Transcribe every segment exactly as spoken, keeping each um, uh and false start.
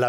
La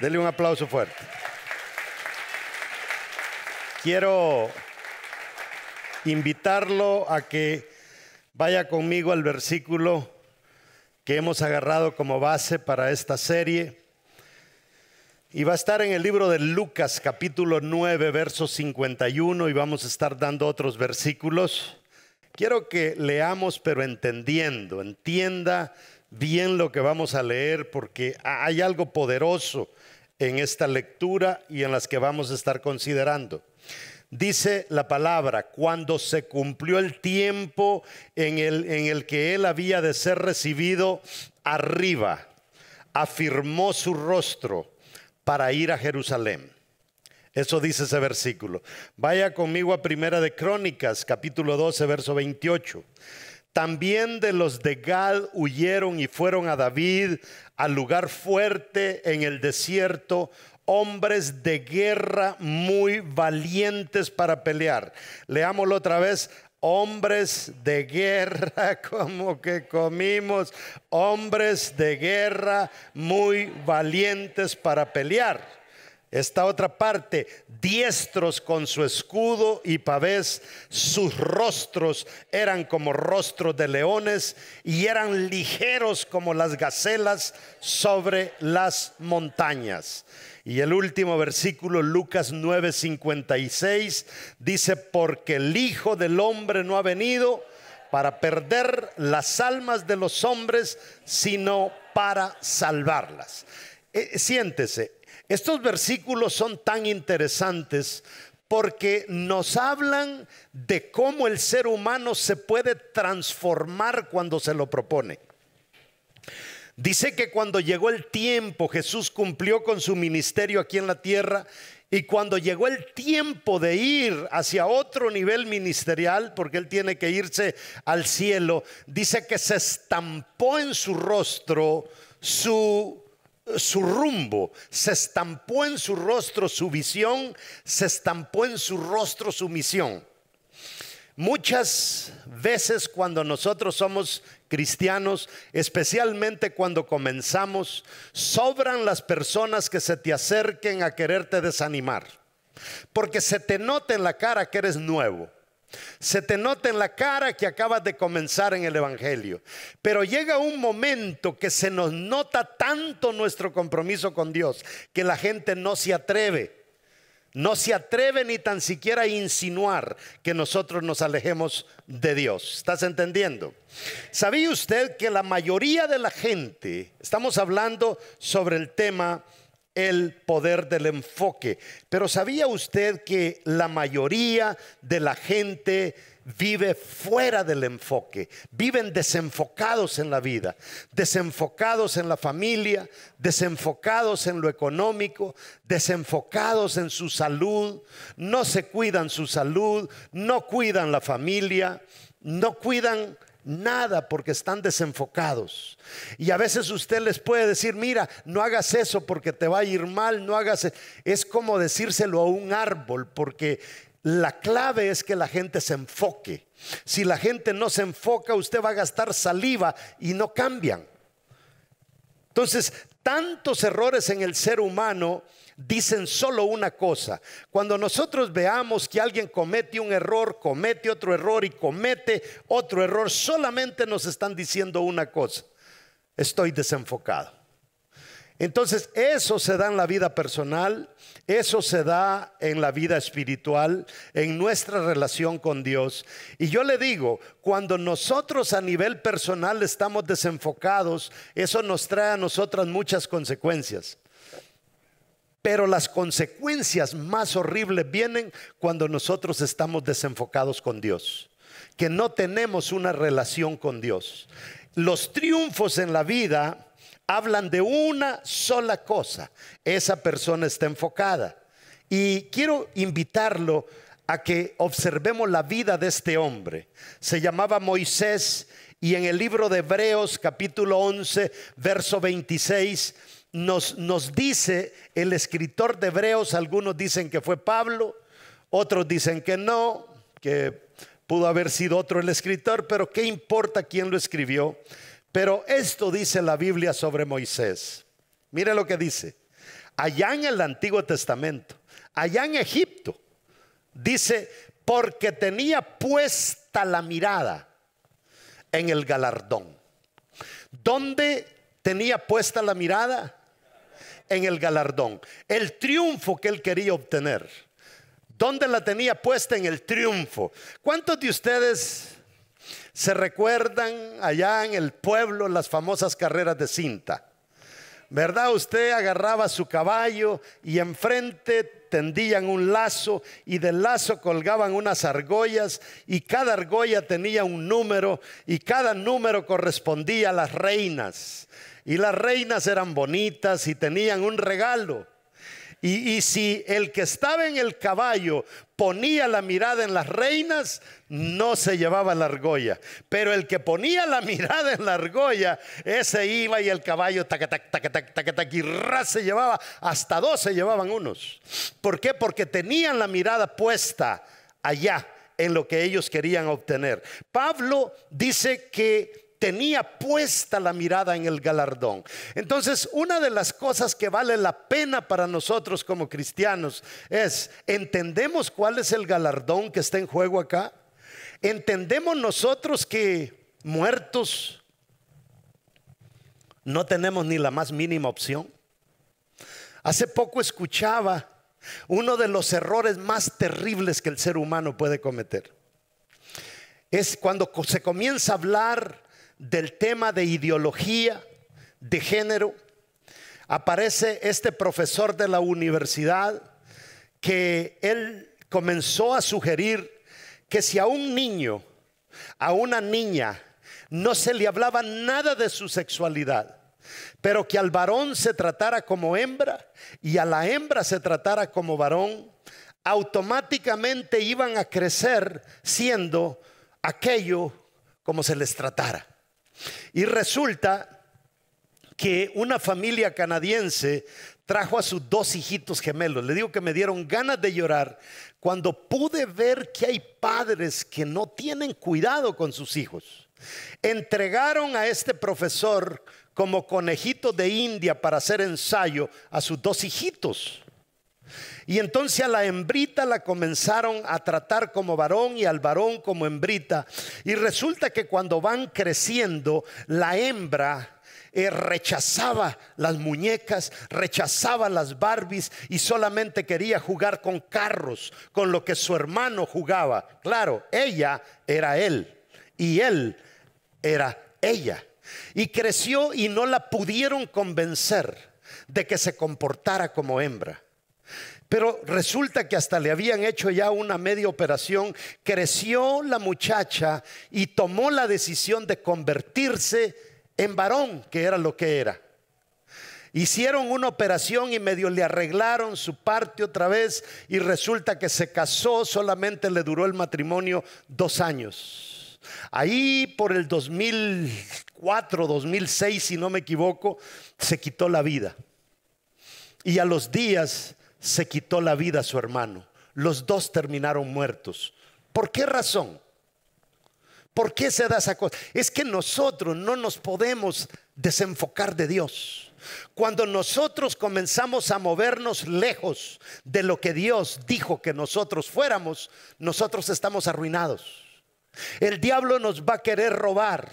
Dele un aplauso fuerte. Quiero invitarlo a que vaya conmigo al versículo que hemos agarrado como base para esta serie. Y va a estar en el libro de Lucas, capítulo nueve, verso cincuenta y uno, y vamos a estar dando otros versículos. Quiero que leamos, pero entendiendo, entienda bien lo que vamos a leer, porque hay algo poderoso en esta lectura y en las que vamos a estar considerando. Dice la palabra: cuando se cumplió el tiempo en el, en el que él había de ser recibido arriba, afirmó su rostro para ir a Jerusalén. Eso dice ese versículo. Vaya conmigo a Primera de Crónicas, capítulo doce, verso veintiocho. También de los de Gad huyeron y fueron a David, al lugar fuerte en el desierto, hombres de guerra muy valientes para pelear. Leámoslo otra vez. Hombres de guerra, como que comimos. Hombres de guerra muy valientes para pelear. Esta otra parte: diestros con su escudo y pavés, sus rostros eran como rostros de leones y eran ligeros como las gacelas sobre las montañas. Y el último versículo, Lucas nueve cincuenta y seis, dice: porque el Hijo del Hombre no ha venido para perder las almas de los hombres, sino para salvarlas. Eh, siéntese. Estos versículos son tan interesantes porque nos hablan de cómo el ser humano se puede transformar cuando se lo propone. Dice que cuando llegó el tiempo, Jesús cumplió con su ministerio aquí en la tierra, y cuando llegó el tiempo de ir hacia otro nivel ministerial, porque él tiene que irse al cielo, dice que se estampó en su rostro su Su rumbo, se estampó en su rostro su visión, se estampó en su rostro su misión. Muchas veces cuando nosotros somos cristianos, especialmente cuando comenzamos, sobran las personas que se te acerquen a quererte desanimar, porque se te nota en la cara que eres nuevo. Se te nota en la cara que acabas de comenzar en el evangelio. Pero llega un momento que se nos nota tanto nuestro compromiso con Dios que la gente no se atreve, no se atreve ni tan siquiera a insinuar que nosotros nos alejemos de Dios. ¿Estás entendiendo? ¿Sabía usted que la mayoría de la gente, estamos hablando sobre el tema El poder del enfoque, pero ¿sabía usted que la mayoría de la gente vive fuera del enfoque? Viven desenfocados en la vida, desenfocados en la familia, desenfocados en lo económico, desenfocados en su salud. No se cuidan su salud, no cuidan la familia, no cuidan nada porque están desenfocados. Y a veces usted les puede decir: mira, no hagas eso porque te va a ir mal, no hagas eso. Es como decírselo a un árbol, porque la clave es que la gente se enfoque. Si la gente no se enfoca, usted va a gastar saliva y no cambian. Entonces, tantos errores en el ser humano dicen solo una cosa. Cuando nosotros veamos que alguien comete un error, comete otro error y comete otro error, solamente nos están diciendo una cosa: estoy desenfocado. Entonces, eso se da en la vida personal, eso se da en la vida espiritual, en nuestra relación con Dios. Y yo le digo, cuando nosotros a nivel personal estamos desenfocados, eso nos trae a nosotras muchas consecuencias. Pero las consecuencias más horribles vienen cuando nosotros estamos desenfocados con Dios, que no tenemos una relación con Dios. Los triunfos en la vida hablan de una sola cosa. Esa persona está enfocada. Y quiero invitarlo a que observemos la vida de este hombre. Se llamaba Moisés, y en el libro de Hebreos capítulo once verso veintiséis nos, nos dice el escritor de Hebreos, algunos dicen que fue Pablo, otros dicen que no, que pudo haber sido otro el escritor, pero qué importa quién lo escribió. Pero esto dice la Biblia sobre Moisés. Mire lo que dice. Allá en el Antiguo Testamento, allá en Egipto, dice: porque tenía puesta la mirada en el galardón. ¿Dónde tenía puesta la mirada? En el galardón. El triunfo que él quería obtener. ¿Dónde la tenía puesta? En el triunfo. ¿Cuántos de ustedes se recuerdan allá en el pueblo las famosas carreras de cinta? ¿Verdad? Usted agarraba su caballo y enfrente tendían un lazo, y del lazo colgaban unas argollas, y cada argolla tenía un número, y cada número correspondía a las reinas. Y las reinas eran bonitas y tenían un regalo. Y, y si el que estaba en el caballo ponía la mirada en las reinas, no se llevaba la argolla. Pero el que ponía la mirada en la argolla, ese iba, y el caballo tac, tac, tac, tac, tac, tac, y ras se llevaba, hasta dos se llevaban unos. ¿Por qué? Porque tenían la mirada puesta allá en lo que ellos querían obtener. Pablo dice que tenía puesta la mirada en el galardón. Entonces, una de las cosas que vale la pena para nosotros como cristianos es: ¿entendemos cuál es el galardón que está en juego acá? ¿Entendemos nosotros que muertos no tenemos ni la más mínima opción? Hace poco escuchaba uno de los errores más terribles que el ser humano puede cometer. Es cuando se comienza a hablar del tema de ideología, de género. Aparece este profesor de la universidad que él comenzó a sugerir que si a un niño, a una niña, no se le hablaba nada de su sexualidad, pero que al varón se tratara como hembra y a la hembra se tratara como varón, automáticamente iban a crecer siendo aquello como se les tratara. Y resulta que una familia canadiense trajo a sus dos hijitos gemelos. Le digo que me dieron ganas de llorar cuando pude ver que hay padres que no tienen cuidado con sus hijos. Entregaron a este profesor como conejito de India para hacer ensayo a sus dos hijitos. Y entonces a la hembrita la comenzaron a tratar como varón y al varón como hembrita. Y resulta que cuando van creciendo, la hembra Eh, rechazaba las muñecas, rechazaba las Barbies y solamente quería jugar con carros, con lo que su hermano jugaba. Claro, ella era él y él era ella. Y creció y no la pudieron convencer de que se comportara como hembra. Pero resulta que hasta le habían hecho ya una media operación. Creció la muchacha y tomó la decisión de convertirse en varón, que era lo que era. Hicieron una operación y medio le arreglaron su parte otra vez, y resulta que se casó. Solamente le duró el matrimonio dos años. Ahí por el dos mil cuatro, dos mil seis, si no me equivoco, se quitó la vida. Y a los días se quitó la vida a su hermano. Los dos terminaron muertos. ¿Por qué razón? ¿Por qué se da esa cosa? Es que nosotros no nos podemos desenfocar de Dios. Cuando nosotros comenzamos a movernos lejos de lo que Dios dijo que nosotros fuéramos, nosotros estamos arruinados. El diablo nos va a querer robar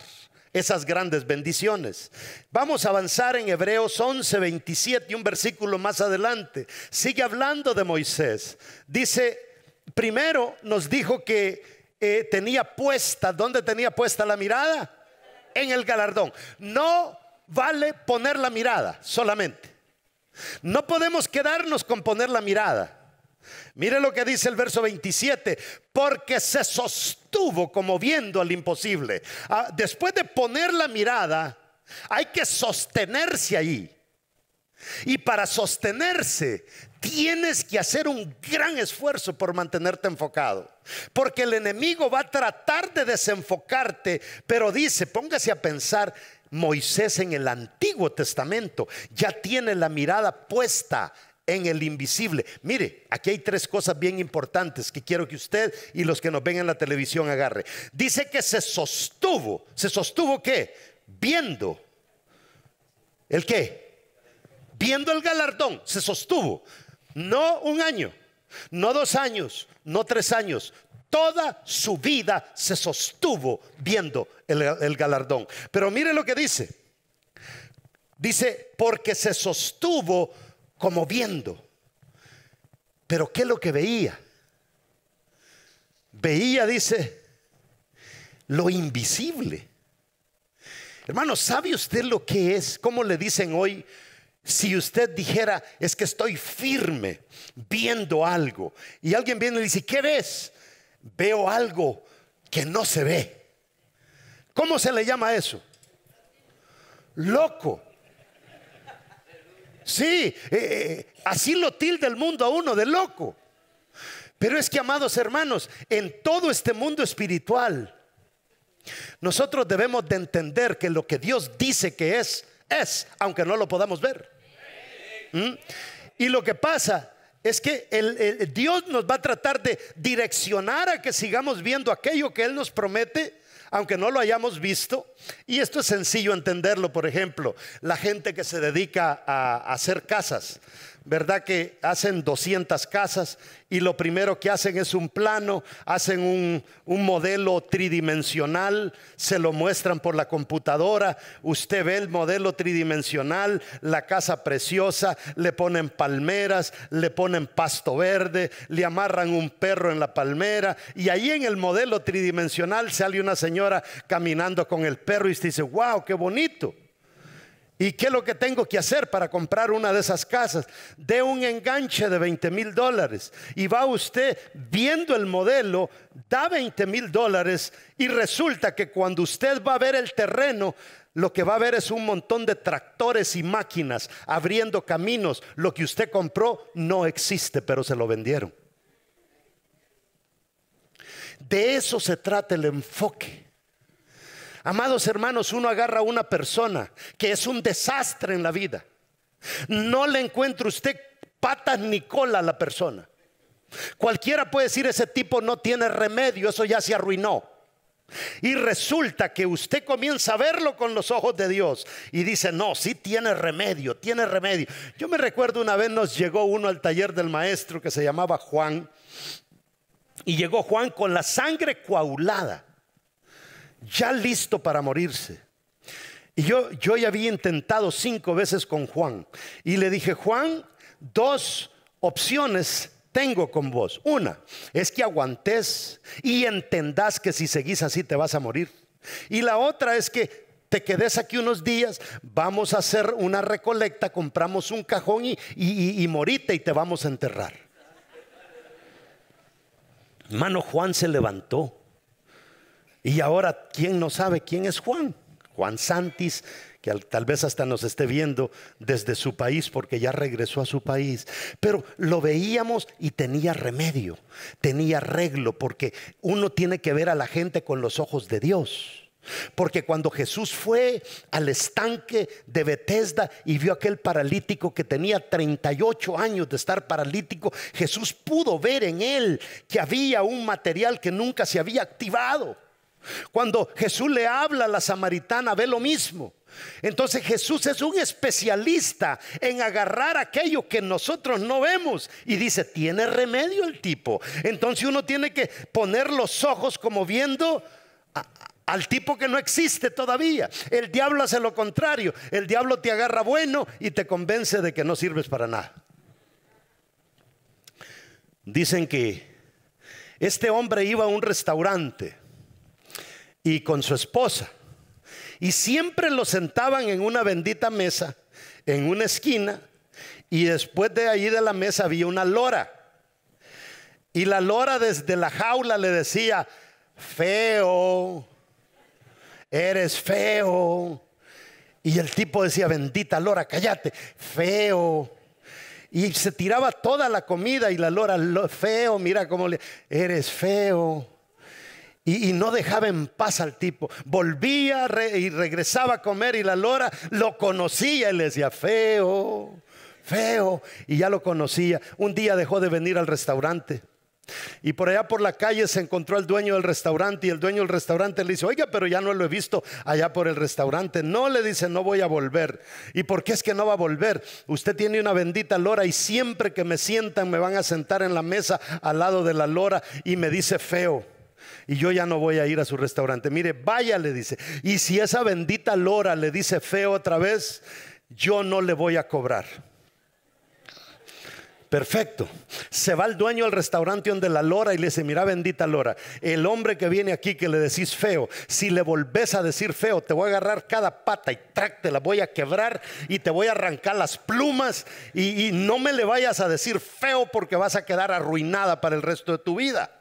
esas grandes bendiciones. Vamos a avanzar en Hebreos once veintisiete, un versículo más adelante. Sigue hablando de Moisés. Dice, primero nos dijo que eh, tenía puesta, ¿dónde tenía puesta la mirada? En el galardón. No vale poner la mirada solamente. No podemos quedarnos con poner la mirada. Mire lo que dice el verso veintisiete: porque se sostuvo como viendo al imposible. Después de poner la mirada, Hay que sostenerse ahí. Y para sostenerse tienes que hacer un gran esfuerzo por mantenerte enfocado, porque el enemigo va a tratar de desenfocarte. Pero dice, póngase a pensar, Moisés en el Antiguo Testamento ya tiene la mirada puesta en el invisible. Mire, aquí hay tres cosas bien importantes que quiero que usted y los que nos ven en la televisión agarre. Dice que se sostuvo. ¿Se sostuvo qué? Viendo. ¿El qué? Viendo el galardón, se sostuvo. No un año, no dos años, no tres años. Toda su vida se sostuvo viendo el, el galardón. Pero mire lo que dice. Dice, porque se sostuvo como viendo. Pero ¿qué es lo que veía? Veía, dice, lo invisible. Hermano, ¿sabe usted lo que es? ¿Cómo le dicen hoy? Si usted dijera, es que estoy firme viendo algo, y alguien viene y dice, ¿qué ves? Veo algo que no se ve. ¿Cómo se le llama eso? Loco. Sí, eh, así lo tilda el mundo a uno, de loco. Pero es que, amados hermanos, en todo este mundo espiritual, nosotros debemos de entender que lo que Dios dice que es, es, aunque no lo podamos ver. ¿Mm? Y lo que pasa es que el, el Dios nos va a tratar de direccionar a que sigamos viendo aquello que Él nos promete, aunque no lo hayamos visto. Y esto es sencillo entenderlo. Por ejemplo, la gente que se dedica a, a hacer casas, ¿verdad? Que hacen doscientas casas y lo primero que hacen es un plano, hacen un, un modelo tridimensional, se lo muestran por la computadora, usted ve el modelo tridimensional, la casa preciosa, le ponen palmeras, le ponen pasto verde, le amarran un perro en la palmera, y ahí en el modelo tridimensional sale una señora caminando con el perro y se dice, wow, qué bonito. ¿Y qué es lo que tengo que hacer para comprar una de esas casas? De un enganche de veinte mil dólares. Y va usted viendo el modelo, da veinte mil dólares, y resulta que cuando usted va a ver el terreno, lo que va a ver es un montón de tractores y máquinas abriendo caminos. Lo que usted compró no existe, pero se lo vendieron. De eso se trata el enfoque. Amados hermanos, uno agarra a una persona que es un desastre en la vida. No le encuentra usted patas ni cola a la persona. Cualquiera puede decir, ese tipo no tiene remedio, eso ya se arruinó. Y resulta que usted comienza a verlo con los ojos de Dios y dice, no, sí tiene remedio, tiene remedio. Yo me recuerdo una vez nos llegó uno al taller del maestro que se llamaba Juan. Y llegó Juan con la sangre coagulada, ya listo para morirse. Y yo, yo ya había intentado cinco veces con Juan. Y le dije, Juan, dos opciones tengo con vos. Una, es que aguantes y entendás que si seguís así te vas a morir. Y la otra es que te quedes aquí unos días, vamos a hacer una recolecta, compramos un cajón y, y, y, y morite y te vamos a enterrar. Hermano, Juan se levantó. Y ahora, ¿quién no sabe quién es Juan? Juan Santis, que tal vez hasta nos esté viendo desde su país, porque ya regresó a su país. Pero lo veíamos y tenía remedio, tenía arreglo, porque uno tiene que ver a la gente con los ojos de Dios. Porque cuando Jesús fue al estanque de Betesda y vio a aquel paralítico que tenía treinta y ocho años de estar paralítico, Jesús pudo ver en él que había un material que nunca se había activado. Cuando Jesús le habla a la samaritana, ve lo mismo. Entonces Jesús es un especialista en agarrar aquello que nosotros no vemos y dice, tiene remedio el tipo. Entonces uno tiene que poner los ojos como viendo a, al tipo que no existe todavía. El diablo hace lo contrario. El diablo te agarra bueno y te convence de que no sirves para nada. Dicen que este hombre iba a un restaurante y con su esposa, y siempre lo sentaban en una bendita mesa, en una esquina, y después de ahí de la mesa había una lora. Y la lora desde la jaula le decía, feo, eres feo. Y el tipo decía: bendita lora, cállate, feo. Y se tiraba toda la comida y la lora: feo, mira cómo le... eres feo. Y, y no dejaba en paz al tipo. Volvía re, y regresaba a comer y la lora lo conocía y le decía: feo, feo. Y ya lo conocía. Un día dejó de venir al restaurante. Y por allá por la calle se encontró al dueño del restaurante. Y el dueño del restaurante le dice: oiga, pero ya no lo he visto allá por el restaurante. No, le dice, no voy a volver. ¿Y por qué es que no va a volver? Usted tiene una bendita lora y siempre que me sientan me van a sentar en la mesa al lado de la lora y me dice feo. Y yo ya no voy a ir a su restaurante. Mire, vaya, le dice. Y si esa bendita lora le dice feo otra vez, yo no le voy a cobrar. Perfecto. Se va el dueño al restaurante donde la lora y le dice: mira, bendita lora, el hombre que viene aquí que le decís feo, si le volvés a decir feo, te voy a agarrar cada pata y trac, te la voy a quebrar y te voy a arrancar las plumas y, y no me le vayas a decir feo porque vas a quedar arruinada para el resto de tu vida.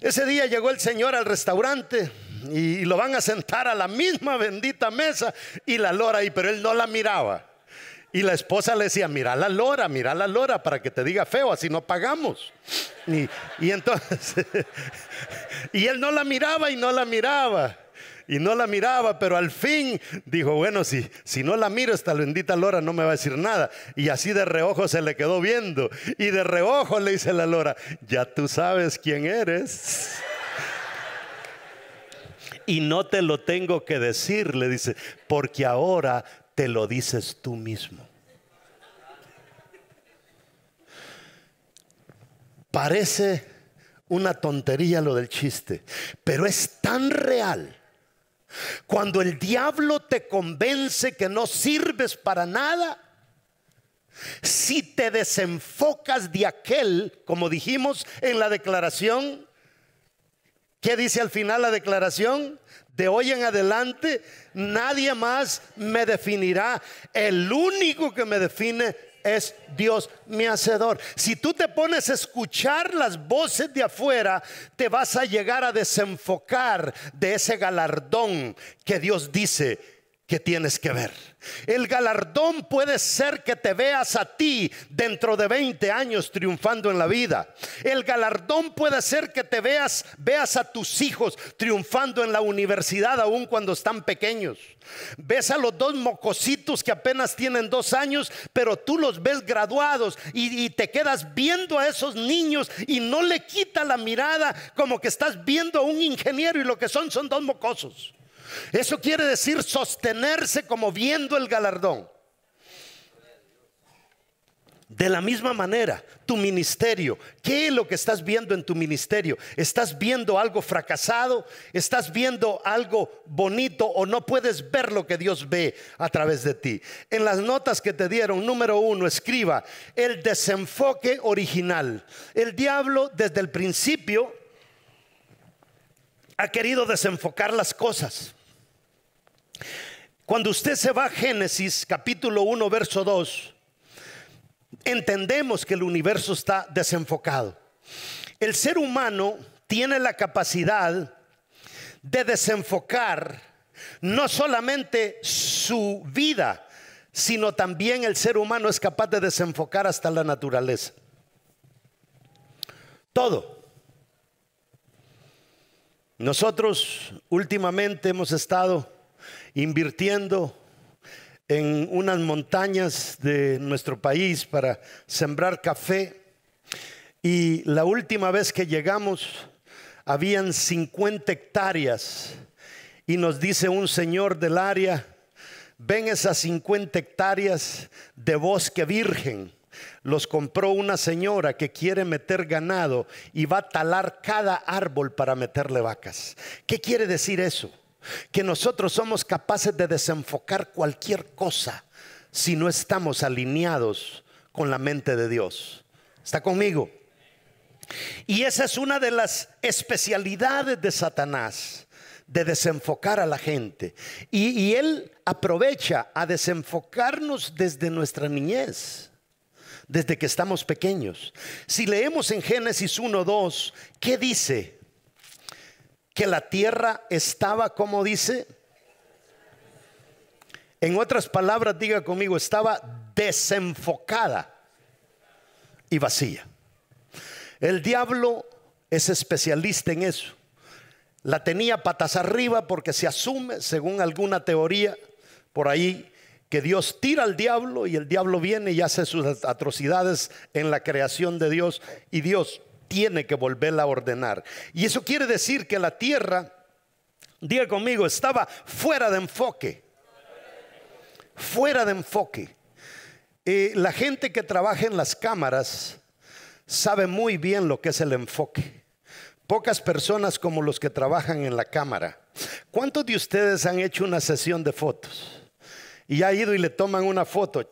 Ese día llegó el señor al restaurante y lo van a sentar a la misma bendita mesa y la lora ahí, pero él no la miraba. Y la esposa le decía: mira la lora, mira la lora para que te diga feo, así no pagamos. Y, y entonces, y él no la miraba y no la miraba y no la miraba, pero al fin dijo: bueno, si, si no la miro, esta bendita lora no me va a decir nada. Y así de reojo se le quedó viendo y de reojo le dice la lora: ya tú sabes quién eres. Y no te lo tengo que decir, le dice, porque ahora te lo dices tú mismo. Parece una tontería lo del chiste, pero es tan real. Cuando el diablo te convence que no sirves para nada, si te desenfocas de aquel, como dijimos en la declaración, ¿qué dice al final la declaración? De hoy en adelante nadie más me definirá. El único que me define es Dios, mi hacedor. Si tú te pones a escuchar las voces de afuera, te vas a llegar a desenfocar de ese galardón que Dios dice que tienes que ver. El galardón puede ser que te veas a ti dentro de veinte años triunfando en la vida. El galardón puede ser que te veas, veas a tus hijos triunfando en la universidad aún cuando están pequeños. Ves a los dos mocositos que apenas tienen dos años, pero tú los ves graduados y, y te quedas viendo a esos niños y no le quita la mirada, como que estás viendo a un ingeniero y lo que son son dos mocosos. Eso quiere decir sostenerse como viendo el galardón. De la misma manera, tu ministerio, ¿qué es lo que estás viendo en tu ministerio? ¿Estás viendo algo fracasado? ¿Estás viendo algo bonito o no puedes ver lo que Dios ve a través de ti? En las notas que te dieron, número uno, escriba el desenfoque original. El diablo desde el principio ha querido desenfocar las cosas. Cuando usted se va a Génesis capítulo uno verso dos, entendemos que el universo está desenfocado. El ser humano tiene la capacidad de desenfocar no solamente su vida, sino también el ser humano es capaz de desenfocar hasta la naturaleza. Todo. Nosotros últimamente hemos estado invirtiendo en unas montañas de nuestro país para sembrar café y la última vez que llegamos habían cincuenta hectáreas y nos dice un señor del área: ven esas cincuenta hectáreas de bosque virgen. Los compró una señora que quiere meter ganado y va a talar cada árbol para meterle vacas. ¿Qué quiere decir eso? Que nosotros somos capaces de desenfocar cualquier cosa si no estamos alineados con la mente de Dios. ¿Está conmigo? Y esa es una de las especialidades de Satanás, de desenfocar a la gente. Y, y él aprovecha a desenfocarnos desde nuestra niñez. Desde que estamos pequeños. Si leemos en Génesis uno dos, ¿qué dice? Que la tierra estaba, ¿cómo dice? En otras palabras, diga conmigo, estaba desenfocada y vacía. El diablo es especialista en eso. La tenía patas arriba porque se asume, según alguna teoría por ahí, que Dios tira al diablo y el diablo viene y hace sus atrocidades en la creación de Dios, y Dios tiene que volverla a ordenar. Y eso quiere decir que la tierra, diga conmigo, estaba fuera de enfoque. Fuera de enfoque. Eh, la gente que trabaja en las cámaras sabe muy bien lo que es el enfoque. Pocas personas como los que trabajan en la cámara. ¿Cuántos de ustedes han hecho una sesión de fotos? Y ha ido y le toman una foto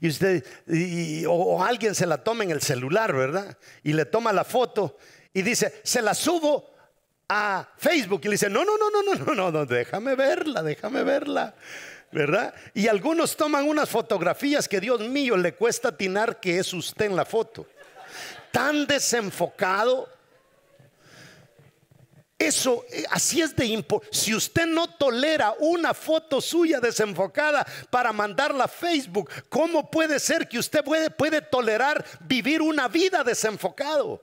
y usted y, y, o, o alguien se la toma en el celular, ¿verdad? Y le toma la foto y dice, se la subo a Facebook, y le dice, no, no, no, no, no, no, no, déjame verla, déjame verla, ¿verdad? Y algunos toman unas fotografías que, Dios mío, le cuesta atinar que es usted en la foto. Tan desenfocado. Eso, así es de importante. Si usted no tolera una foto suya desenfocada para mandarla a Facebook, ¿cómo puede ser que usted puede, puede tolerar vivir una vida desenfocado?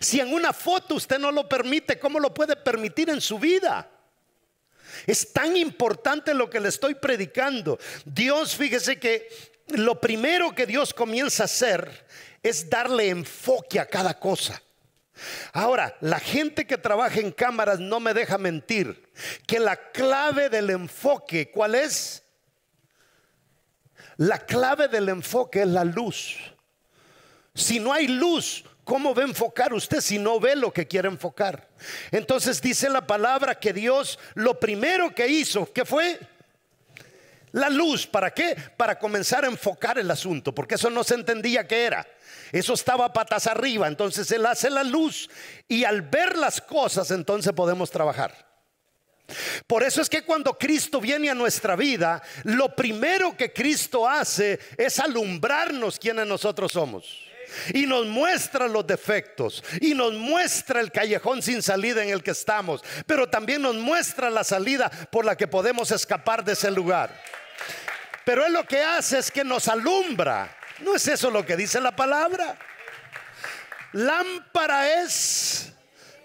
Si en una foto usted no lo permite, ¿cómo lo puede permitir en su vida? Es tan importante lo que le estoy predicando. Dios, fíjese que lo primero que Dios comienza a hacer es darle enfoque a cada cosa. Ahora, la gente que trabaja en cámaras no me deja mentir que la clave del enfoque, ¿cuál es? La clave del enfoque es la luz. Si no hay luz, ¿cómo va a enfocar usted si no ve lo que quiere enfocar? Entonces dice la palabra que Dios lo primero que hizo, ¿qué fue? La luz. ¿Para qué? Para comenzar a enfocar el asunto, porque eso no se entendía que era. Eso estaba patas arriba. Entonces Él hace la luz, y al ver las cosas entonces podemos trabajar. Por eso es que cuando Cristo viene a nuestra vida, lo primero que Cristo hace es alumbrarnos quienes nosotros somos, y nos muestra los defectos, y nos muestra el callejón sin salida en el que estamos, pero también nos muestra la salida por la que podemos escapar de ese lugar. Pero Él lo que hace es que nos alumbra. ¿No es eso lo que dice la palabra? Lámpara es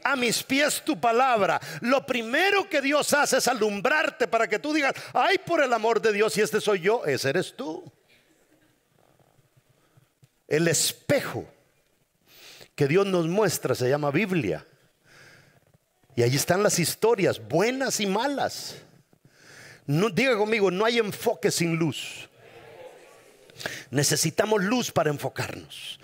a mis pies tu palabra. Lo primero que Dios hace es alumbrarte para que tú digas, ay, por el amor de Dios, si este soy yo, ese eres tú. El espejo que Dios nos muestra se llama Biblia. Y ahí están las historias buenas y malas. No, diga conmigo, no hay enfoque sin luz. Necesitamos luz para enfocarnos.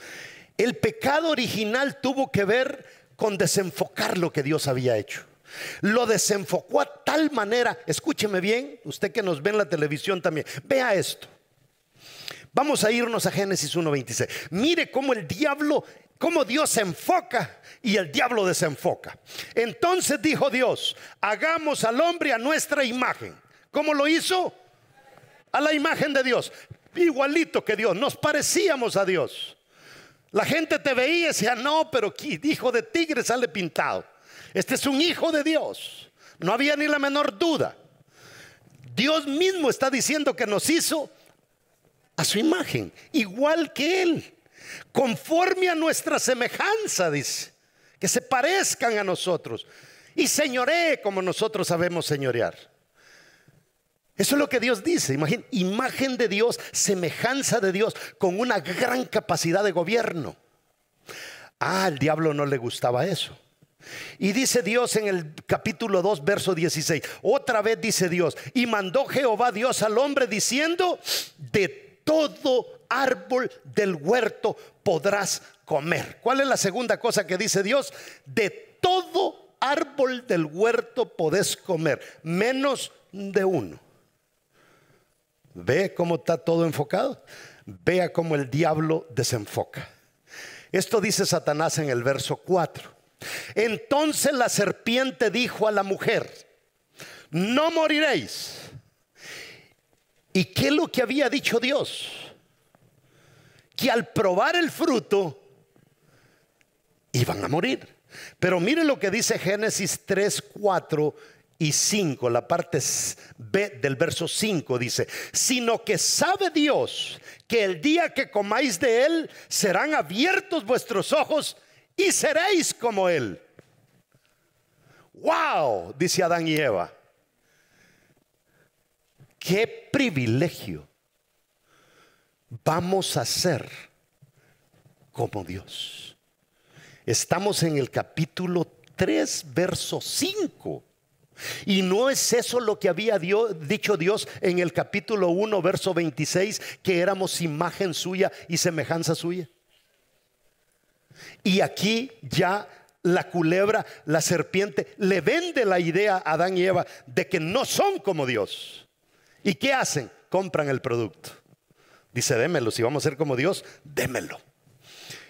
El pecado original tuvo que ver con desenfocar lo que Dios había hecho. Lo desenfocó a tal manera. Escúcheme bien, usted que nos ve en la televisión también, vea esto. Vamos a irnos a Génesis uno veintiséis. Mire cómo el diablo, cómo Dios se enfoca y el diablo desenfoca. Entonces dijo Dios, hagamos al hombre a nuestra imagen. ¿Cómo lo hizo? A la imagen de Dios. Igualito que Dios, nos parecíamos a Dios. La gente te veía y decía, no, pero ¿qué hijo de tigre sale pintado? Este es un hijo de Dios. No había ni la menor duda. Dios mismo está diciendo que nos hizo a su imagen, igual que Él, conforme a nuestra semejanza, dice, que se parezcan a nosotros, y señoree como nosotros sabemos señorear. Eso es lo que Dios dice. Imagín, imagen de Dios, semejanza de Dios, con una gran capacidad de gobierno. Ah, al diablo no le gustaba eso. Y dice Dios en el capítulo dos, verso dieciséis. Otra vez dice Dios, y mandó Jehová Dios al hombre diciendo, de todo árbol del huerto podrás comer. ¿Cuál es la segunda cosa que dice Dios? De todo árbol del huerto podés comer, menos de uno. Ve cómo está todo enfocado. Vea cómo el diablo desenfoca. Esto dice Satanás en el verso cuatro. Entonces la serpiente dijo a la mujer, no moriréis. ¿Y qué es lo que había dicho Dios? Que al probar el fruto iban a morir. Pero mire lo que dice Génesis tres, cuatro y cinco, la parte B del verso cinco dice: sino que sabe Dios que el día que comáis de él serán abiertos vuestros ojos y seréis como él. Wow, dice Adán y Eva, qué privilegio, vamos a ser como Dios. Estamos en el capítulo tres, verso cinco. Y no es eso lo que había Dios, dicho Dios en el capítulo uno, verso veintiséis, que éramos imagen suya y semejanza suya. Y aquí ya la culebra, la serpiente, le vende la idea a Adán y Eva de que no son como Dios. ¿Y qué hacen? Compran el producto. Dice: démelo, si vamos a ser como Dios, démelo.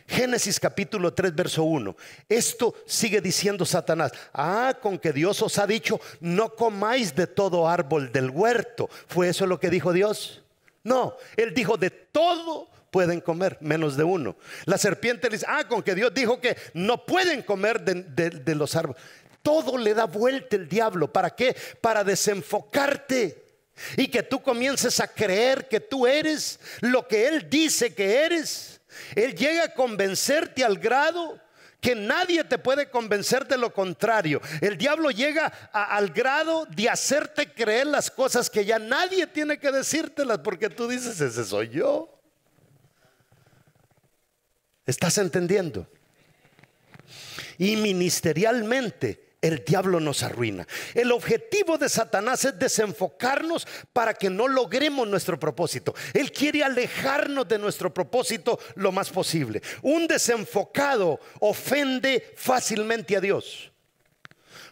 Génesis capítulo tres, verso uno. Esto sigue diciendo Satanás: ah, con que Dios os ha dicho, no comáis de todo árbol del huerto. ¿Fue eso lo que dijo Dios? No, él dijo: de todo pueden comer, menos de uno. La serpiente dice: ah, con que Dios dijo que no pueden comer de, de, de los árboles. Todo le da vuelta el diablo. ¿Para qué? Para desenfocarte. Y que tú comiences a creer que tú eres lo que él dice que eres. Él llega a convencerte al grado que nadie te puede convencer de lo contrario. El diablo llega a, al grado de hacerte creer las cosas que ya nadie tiene que decírtelas, porque tú dices: ese soy yo. ¿Estás entendiendo? Y ministerialmente el diablo nos arruina. El objetivo de Satanás es desenfocarnos para que no logremos nuestro propósito. Él quiere alejarnos de nuestro propósito lo más posible. Un desenfocado ofende fácilmente a Dios,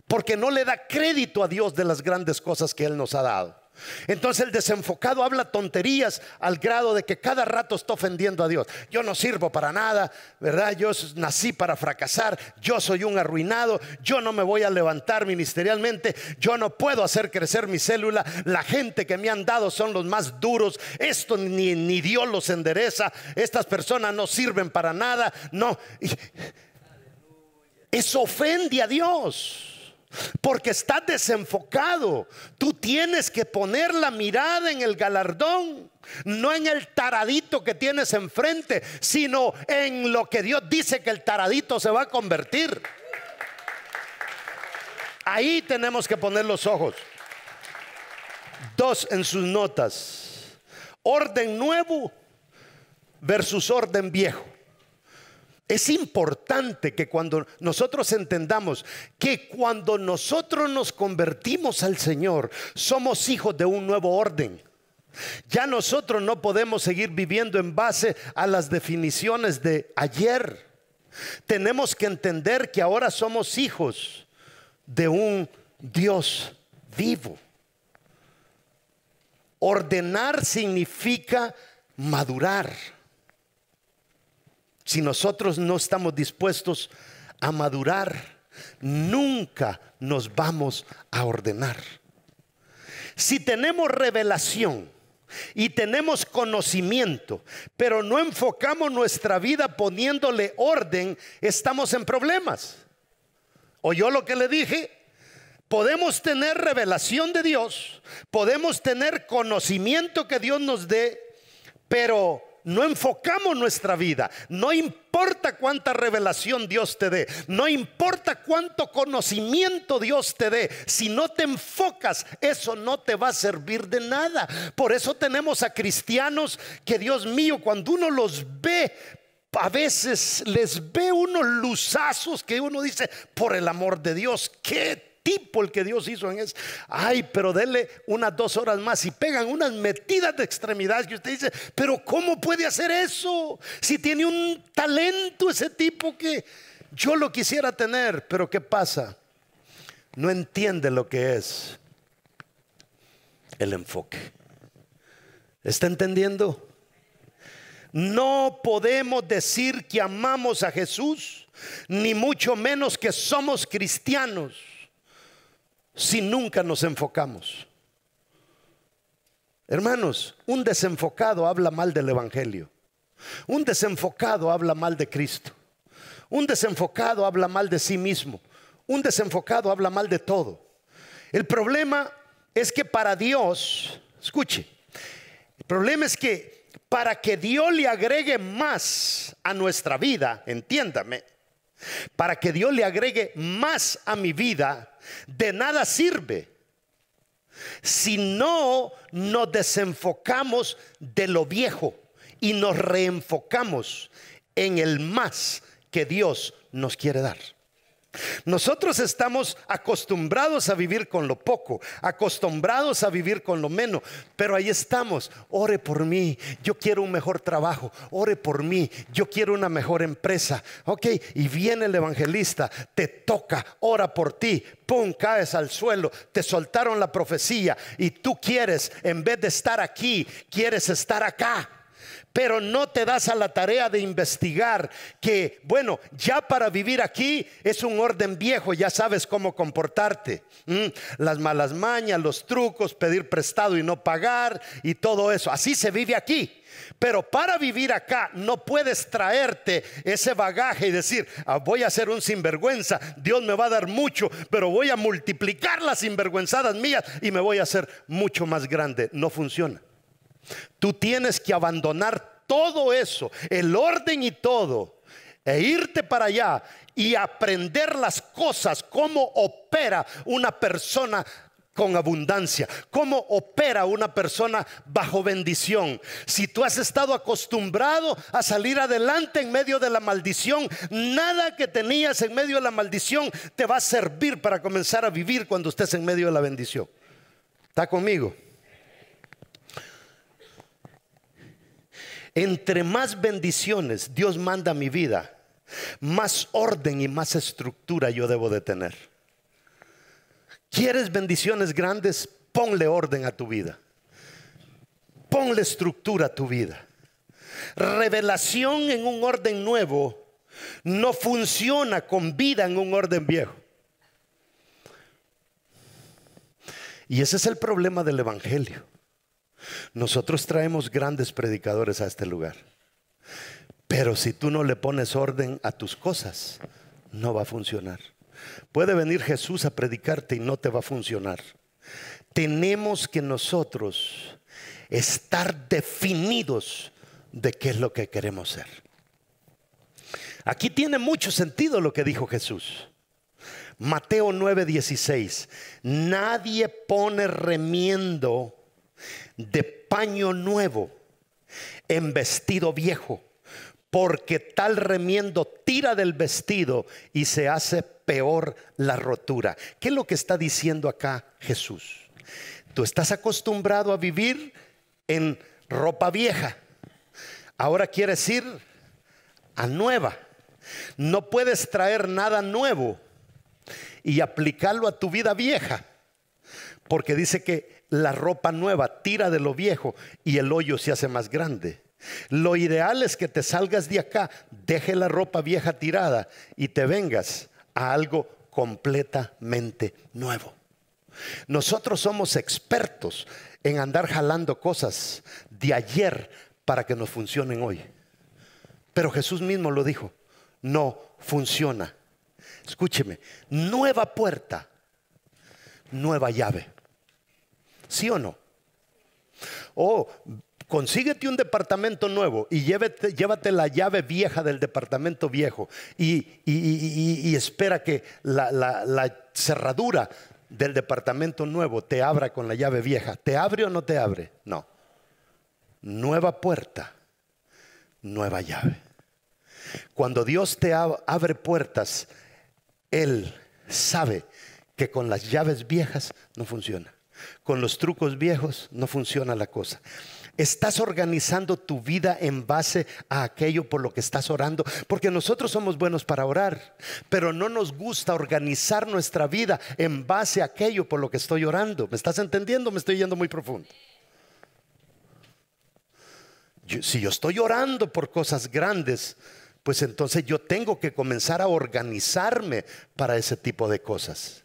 porque no le da crédito a Dios de las grandes cosas que Él nos ha dado. Entonces el desenfocado habla tonterías al grado de que cada rato está ofendiendo a Dios. Yo no sirvo para nada, ¿verdad? Yo nací para fracasar, yo soy un arruinado, yo no me voy a levantar ministerialmente, yo no puedo hacer crecer mi célula, la gente que me han dado son los más duros, esto ni, ni Dios los endereza, estas personas no sirven para nada. No, eso ofende a Dios, porque estás desenfocado. Tú tienes que poner la mirada en el galardón, no en el taradito que tienes enfrente, sino en lo que Dios dice que el taradito se va a convertir. Ahí tenemos que poner los ojos. Dos en sus notas: orden nuevo versus orden viejo. Es importante que cuando nosotros entendamos que cuando nosotros nos convertimos al Señor, somos hijos de un nuevo orden. Ya nosotros no podemos seguir viviendo en base a las definiciones de ayer. Tenemos que entender que ahora somos hijos de un Dios vivo. Ordenar significa madurar. Si nosotros no estamos dispuestos a madurar, nunca nos vamos a ordenar. Si tenemos revelación y tenemos conocimiento, pero no enfocamos nuestra vida poniéndole orden, estamos en problemas. ¿Oyó lo que le dije? Podemos tener revelación de Dios, podemos tener conocimiento que Dios nos dé, pero no enfocamos nuestra vida. No importa cuánta revelación Dios te dé, no importa cuánto conocimiento Dios te dé, si no te enfocas, eso no te va a servir de nada. Por eso tenemos a cristianos que, Dios mío, cuando uno los ve, a veces les ve unos luzazos que uno dice: por el amor de Dios, qué tipo el que Dios hizo en eso. Ay, pero denle unas dos horas más y pegan unas metidas de extremidad que usted dice: pero ¿cómo puede hacer eso? Si tiene un talento ese tipo que yo lo quisiera tener. Pero ¿qué pasa? No entiende lo que es el enfoque. ¿Está entendiendo? No podemos decir que amamos a Jesús, ni mucho menos que somos cristianos, si nunca nos enfocamos. Hermanos, un desenfocado habla mal del evangelio. Un desenfocado habla mal de Cristo. Un desenfocado habla mal de sí mismo. Un desenfocado habla mal de todo. El problema es que para Dios, escuche, el problema es que para que Dios le agregue más a nuestra vida, entiéndame, para que Dios le agregue más a mi vida, de nada sirve si no nos desenfocamos de lo viejo y nos reenfocamos en el más que Dios nos quiere dar. Nosotros estamos acostumbrados a vivir con lo poco, acostumbrados a vivir con lo menos, pero ahí estamos. Ore por mí, yo quiero un mejor trabajo. Ore por mí, yo quiero una mejor empresa. Ok, y viene el evangelista, te toca, ora por ti, pum, caes al suelo, te soltaron la profecía y tú quieres, en vez de estar aquí, quieres estar acá. Pero no te das a la tarea de investigar que, bueno, ya para vivir aquí es un orden viejo, ya sabes cómo comportarte. Las malas mañas, los trucos, pedir prestado y no pagar y todo eso. Así se vive aquí. Pero para vivir acá no puedes traerte ese bagaje y decir, ah, voy a ser un sinvergüenza, Dios me va a dar mucho, pero voy a multiplicar las sinvergüenzadas mías y me voy a hacer mucho más grande. No funciona. Tú tienes que abandonar todo eso, el orden y todo, e irte para allá y aprender las cosas, cómo opera una persona con abundancia, cómo opera una persona bajo bendición. Si tú has estado acostumbrado a salir adelante en medio de la maldición, nada que tenías en medio de la maldición te va a servir para comenzar a vivir cuando estés en medio de la bendición. ¿Está conmigo? Entre más bendiciones Dios manda a mi vida, más orden y más estructura yo debo de tener. ¿Quieres bendiciones grandes? Ponle orden a tu vida. Ponle estructura a tu vida. Revelación en un orden nuevo no funciona con vida en un orden viejo. Y ese es el problema del evangelio. Nosotros traemos grandes predicadores a este lugar, pero si tú no le pones orden a tus cosas, no va a funcionar. Puede venir Jesús a predicarte y no te va a funcionar. Tenemos que nosotros estar definidos de qué es lo que queremos ser. Aquí tiene mucho sentido lo que dijo Jesús. Mateo nueve dieciséis. Nadie pone remiendo de paño nuevo en vestido viejo, porque tal remiendo tira del vestido y se hace peor la rotura. ¿Qué es lo que está diciendo acá Jesús? Tú estás acostumbrado a vivir en ropa vieja, ahora quieres ir a nueva. No puedes traer nada nuevo y aplicarlo a tu vida vieja, porque dice que la ropa nueva tira de lo viejo y el hoyo se hace más grande. Lo ideal es que te salgas de acá, deje la ropa vieja tirada y te vengas a algo completamente nuevo. Nosotros somos expertos en andar jalando cosas de ayer para que nos funcionen hoy. Pero Jesús mismo lo dijo, no funciona. Escúcheme, nueva puerta, nueva llave. ¿Sí o no? O consíguete un departamento nuevo y llévate, llévate la llave vieja del departamento viejo y, y, y, y espera que la, la, la cerradura del departamento nuevo te abra con la llave vieja. ¿Te abre o no te abre? No. Nueva puerta, nueva llave. Cuando Dios te abre puertas, Él sabe que con las llaves viejas no funciona. Con los trucos viejos no funciona la cosa. Estás organizando tu vida en base a aquello por lo que estás orando, porque nosotros somos buenos para orar, pero no nos gusta organizar nuestra vida en base a aquello por lo que estoy orando. ¿Me estás entendiendo? Me estoy yendo muy profundo. Yo, si yo estoy orando por cosas grandes, pues entonces yo tengo que comenzar a organizarme para ese tipo de cosas.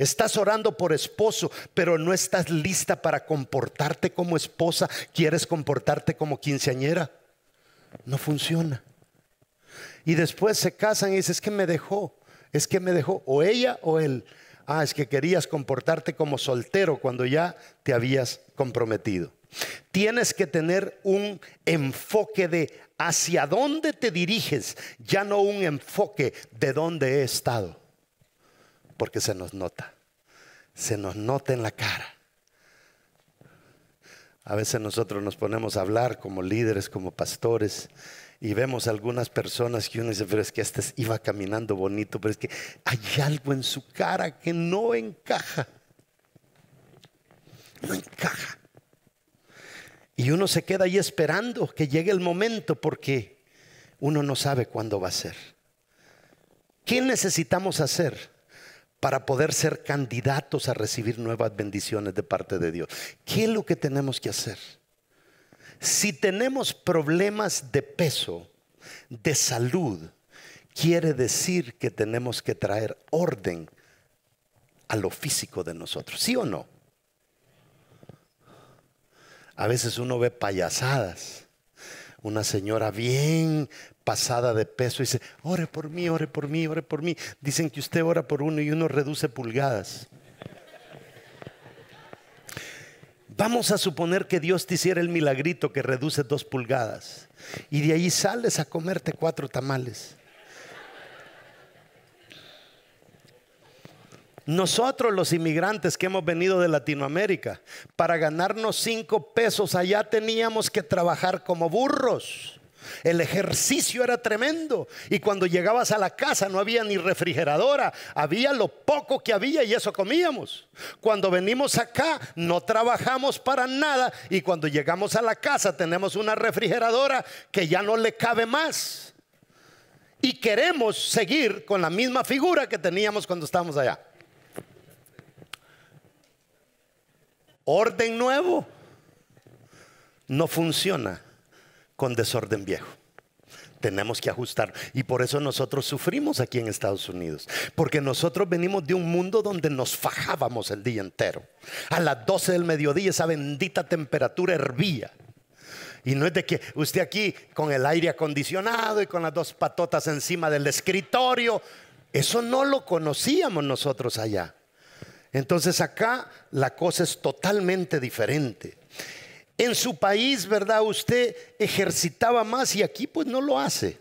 Estás orando por esposo, pero no estás lista para comportarte como esposa. ¿Quieres comportarte como quinceañera? No funciona. Y después se casan y dices, es que me dejó, es que me dejó, o ella o él. Ah, es que querías comportarte como soltero cuando ya te habías comprometido. Tienes que tener un enfoque de hacia dónde te diriges, ya no un enfoque de dónde he estado. Porque se nos nota, se nos nota en la cara. A veces nosotros nos ponemos a hablar como líderes, como pastores, y vemos algunas personas que uno dice, pero es que este iba caminando bonito, pero es que hay algo en su cara que no encaja. No encaja. Y uno se queda ahí esperando que llegue el momento porque uno no sabe cuándo va a ser. ¿Qué necesitamos hacer para poder ser candidatos a recibir nuevas bendiciones de parte de Dios? ¿Qué es lo que tenemos que hacer? Si tenemos problemas de peso, de salud, quiere decir que tenemos que traer orden a lo físico de nosotros, ¿sí o no? A veces uno ve payasadas. Una señora bien pasada de peso dice, ore por mí, ore por mí, ore por mí. Dicen que usted ora por uno y uno reduce pulgadas. Vamos a suponer que Dios te hiciera el milagrito que reduce dos pulgadas y de ahí sales a comerte cuatro tamales. Nosotros los inmigrantes que hemos venido de Latinoamérica, para ganarnos cinco pesos allá teníamos que trabajar como burros. El ejercicio era tremendo y cuando llegabas a la casa no había ni refrigeradora, había lo poco que había y eso comíamos. Cuando venimos acá no trabajamos para nada y cuando llegamos a la casa tenemos una refrigeradora que ya no le cabe más y queremos seguir con la misma figura que teníamos cuando estábamos allá. Orden nuevo no funciona con desorden viejo. Tenemos que ajustar. Y por eso nosotros sufrimos aquí en Estados Unidos. Porque nosotros venimos de un mundo donde nos fajábamos el día entero. A las doce del mediodía esa bendita temperatura hervía. Y no es de que usted aquí con el aire acondicionado y con las dos patotas encima del escritorio. Eso no lo conocíamos nosotros allá. Entonces acá la cosa es totalmente diferente. En su país, ¿verdad? Usted ejercitaba más y aquí pues no lo hace.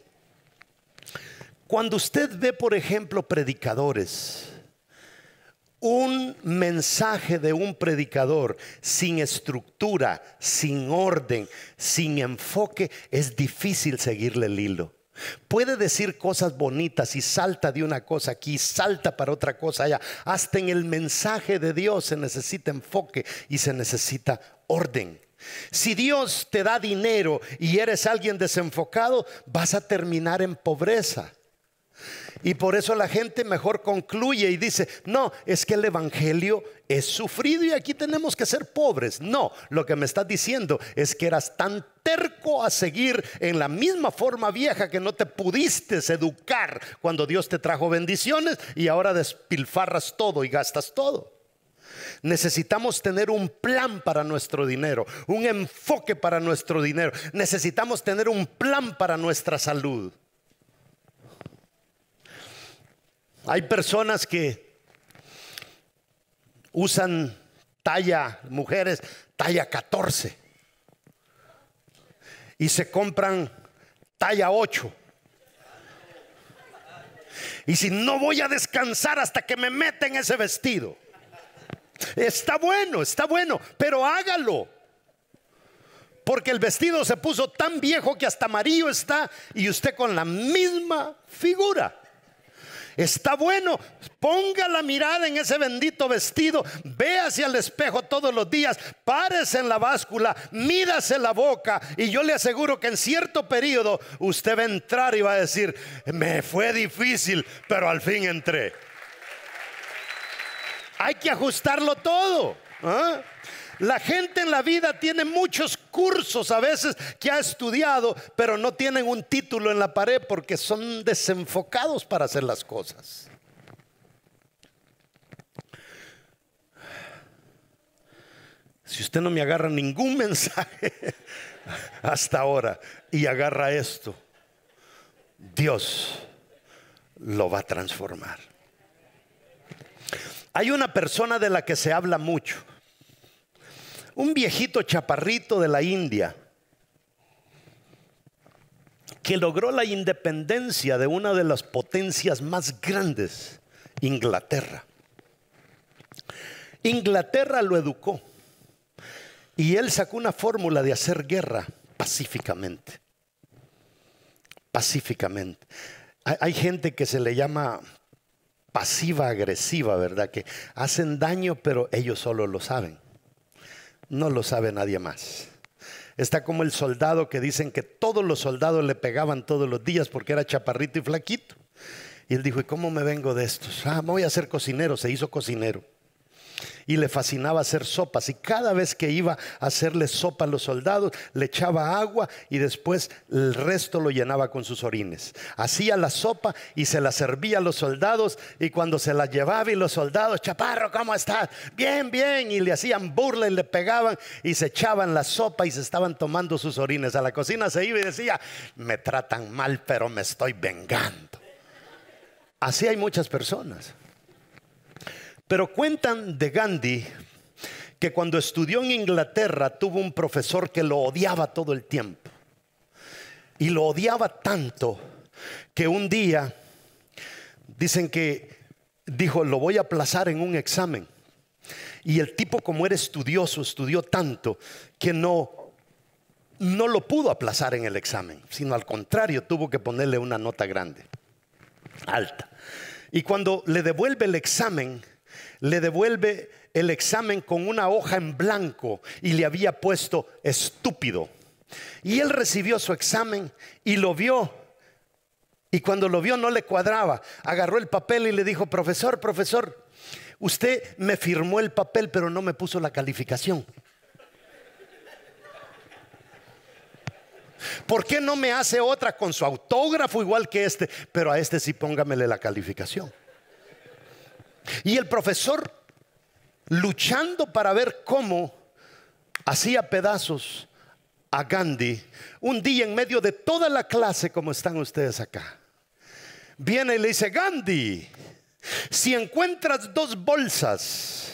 Cuando usted ve, por ejemplo, predicadores, un mensaje de un predicador sin estructura, sin orden, sin enfoque, es difícil seguirle el hilo. Puede decir cosas bonitas y salta de una cosa aquí, salta para otra cosa allá. Hasta en el mensaje de Dios se necesita enfoque y se necesita orden. Si Dios te da dinero y eres alguien desenfocado, vas a terminar en pobreza. Y por eso la gente mejor concluye y dice, no, es que el evangelio es sufrido y aquí tenemos que ser pobres. No, lo que me estás diciendo es que eras tan terco a seguir en la misma forma vieja que no te pudiste educar cuando Dios te trajo bendiciones y ahora despilfarras todo y gastas todo. Necesitamos tener un plan para nuestro dinero, un enfoque para nuestro dinero. Necesitamos tener un plan para nuestra salud. Hay personas que usan talla, mujeres, talla catorce y se compran talla ocho. Y si no voy a descansar hasta que me meten ese vestido. Está bueno, está bueno, pero hágalo. Porque el vestido se puso tan viejo que hasta amarillo está y usted con la misma figura. Está bueno, ponga la mirada en ese bendito vestido, véase al espejo todos los días, párese en la báscula, mídase la boca y yo le aseguro que en cierto periodo usted va a entrar y va a decir, me fue difícil, pero al fin entré. Hay que ajustarlo todo. ¿eh? La gente en la vida tiene muchos cursos a veces que ha estudiado, pero no tienen un título en la pared porque son desenfocados para hacer las cosas. Si usted no me agarra ningún mensaje hasta ahora y agarra esto, Dios lo va a transformar. Hay una persona de la que se habla mucho. Un viejito chaparrito de la India que logró la independencia de una de las potencias más grandes, Inglaterra. Inglaterra lo educó y él sacó una fórmula de hacer guerra pacíficamente. Pacíficamente. Hay gente que se le llama pasiva-agresiva, ¿verdad? Que hacen daño, pero ellos solo lo saben. No lo sabe nadie más. Está como el soldado que dicen que todos los soldados le pegaban todos los días porque era chaparrito y flaquito. Y él dijo, ¿y cómo me vengo de estos? Ah, me voy a hacer cocinero. Se hizo cocinero. Y le fascinaba hacer sopas. Y cada vez que iba a hacerle sopa a los soldados, le echaba agua y después el resto lo llenaba con sus orines. Hacía la sopa y se la servía a los soldados. Y cuando se la llevaba y los soldados, chaparro, ¿cómo estás? Bien, bien. Y le hacían burla y le pegaban y se echaban la sopa y se estaban tomando sus orines. A la cocina se iba y decía, me tratan mal, pero me estoy vengando. Así hay muchas personas. Pero cuentan de Gandhi que cuando estudió en Inglaterra tuvo un profesor que lo odiaba todo el tiempo. Y lo odiaba tanto que un día dicen que dijo, lo voy a aplazar en un examen. Y el tipo, como era estudioso, estudió tanto que no, no lo pudo aplazar en el examen, sino al contrario, tuvo que ponerle una nota grande, alta. Y cuando le devuelve el examen, le devuelve el examen con una hoja en blanco y le había puesto estúpido. Y él recibió su examen y lo vio. Y cuando lo vio no le cuadraba. Agarró el papel y le dijo, profesor, profesor, usted me firmó el papel pero no me puso la calificación. ¿Por qué no me hace otra con su autógrafo igual que este? Pero a este sí póngamele la calificación. Y el profesor, luchando para ver cómo hacía pedazos a Gandhi, un día en medio de toda la clase, como están ustedes acá, viene y le dice, Gandhi, si encuentras dos bolsas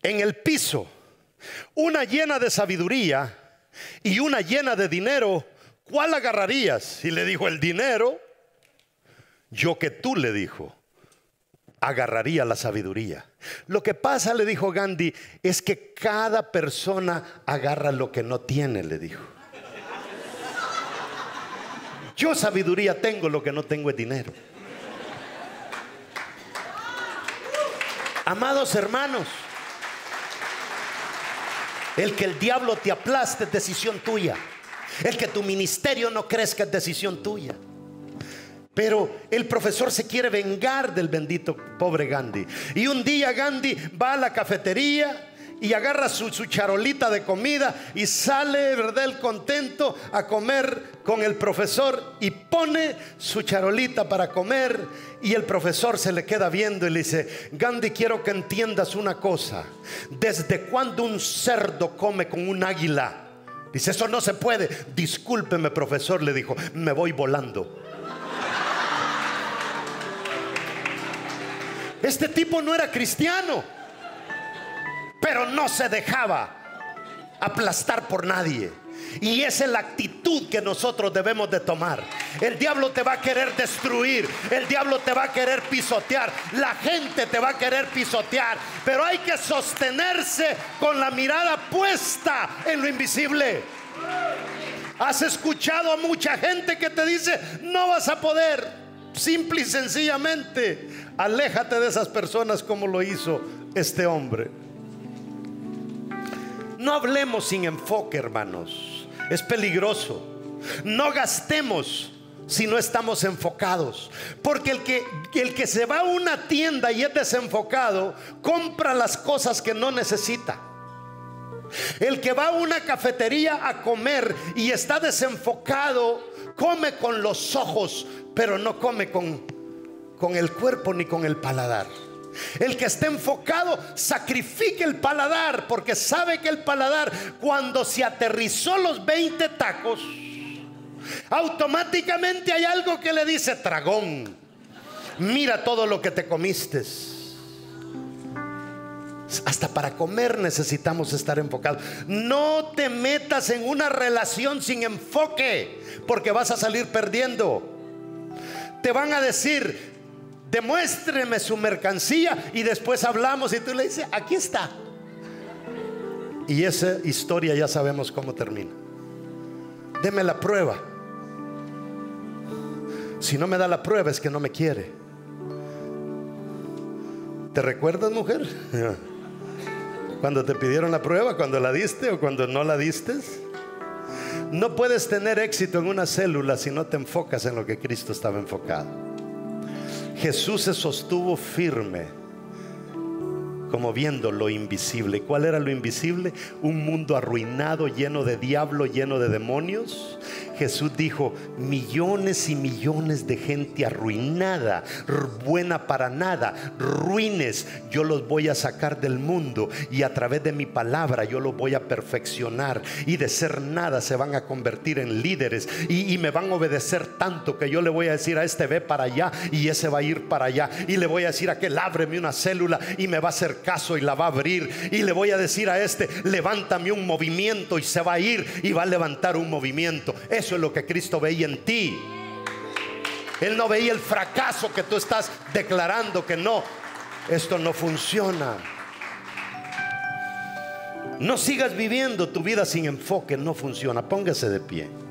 en el piso, una llena de sabiduría y una llena de dinero, ¿cuál agarrarías? Y le dijo, el dinero. Yo que tú, le dijo, agarraría la sabiduría. Lo que pasa, le dijo Gandhi, es que cada persona agarra lo que no tiene, le dijo. Yo sabiduría tengo, lo que no tengo es dinero. Amados hermanos, el que el diablo te aplaste es decisión tuya. El que tu ministerio no crezca es decisión tuya. Pero el profesor se quiere vengar del bendito pobre Gandhi. Y un día Gandhi va a la cafetería y agarra su, su charolita de comida y sale, ¿verdad?, el contento a comer con el profesor y pone su charolita para comer. Y el profesor se le queda viendo y le dice, Gandhi, quiero que entiendas una cosa. ¿Desde cuándo un cerdo come con un águila? Dice, eso no se puede. Discúlpeme, profesor, le dijo, me voy volando. Este tipo no era cristiano, pero no se dejaba aplastar por nadie. Y esa es la actitud que nosotros debemos de tomar. El diablo te va a querer destruir. El diablo te va a querer pisotear. La gente te va a querer pisotear. Pero hay que sostenerse con la mirada puesta en lo invisible. Has escuchado a mucha gente que te dice, no vas a poder. Simple y sencillamente, aléjate de esas personas, como lo hizo este hombre. No hablemos sin enfoque, hermanos. Es peligroso. No gastemos si no estamos enfocados. Porque el que, el que se va a una tienda y es desenfocado, compra las cosas que no necesita. El que va a una cafetería a comer y está desenfocado, come con los ojos, pero no come con, con el cuerpo ni con el paladar. El que esté enfocado sacrifica el paladar, porque sabe que el paladar, cuando se aterrizó los veinte tacos, automáticamente hay algo que le dice, tragón, mira todo lo que te comiste. Hasta para comer necesitamos estar enfocados. No te metas en una relación sin enfoque, porque vas a salir perdiendo. Te van a decir: demuéstreme su mercancía, y después hablamos, y tú le dices: aquí está. Y esa historia ya sabemos cómo termina. Deme la prueba. Si no me da la prueba es que no me quiere. ¿Te recuerdas, mujer? Cuando te pidieron la prueba, cuando la diste o cuando no la diste. No puedes tener éxito en una célula si no te enfocas en lo que Cristo estaba enfocado. Jesús se sostuvo firme, como viendo lo invisible. ¿Cuál era lo invisible? Un mundo arruinado, lleno de diablo, lleno de demonios. Jesús dijo: millones y millones de gente arruinada, buena para nada, ruines, yo los voy a sacar del mundo, y a través de mi palabra yo los voy a perfeccionar, y de ser nada se van a convertir en líderes, y, y me van a obedecer tanto que yo le voy a decir a este: ve para allá, y ese va a ir para allá, y le voy a decir a aquel: ábreme una célula, y me va a hacer caso y la va a abrir, y le voy a decir a este: levántame un movimiento, y se va a ir y va a levantar un movimiento. Eso es lo que Cristo veía en ti. Él no veía el fracaso que tú estás declarando, que no, esto no funciona. No sigas viviendo tu vida sin enfoque, no funciona. Póngase de pie.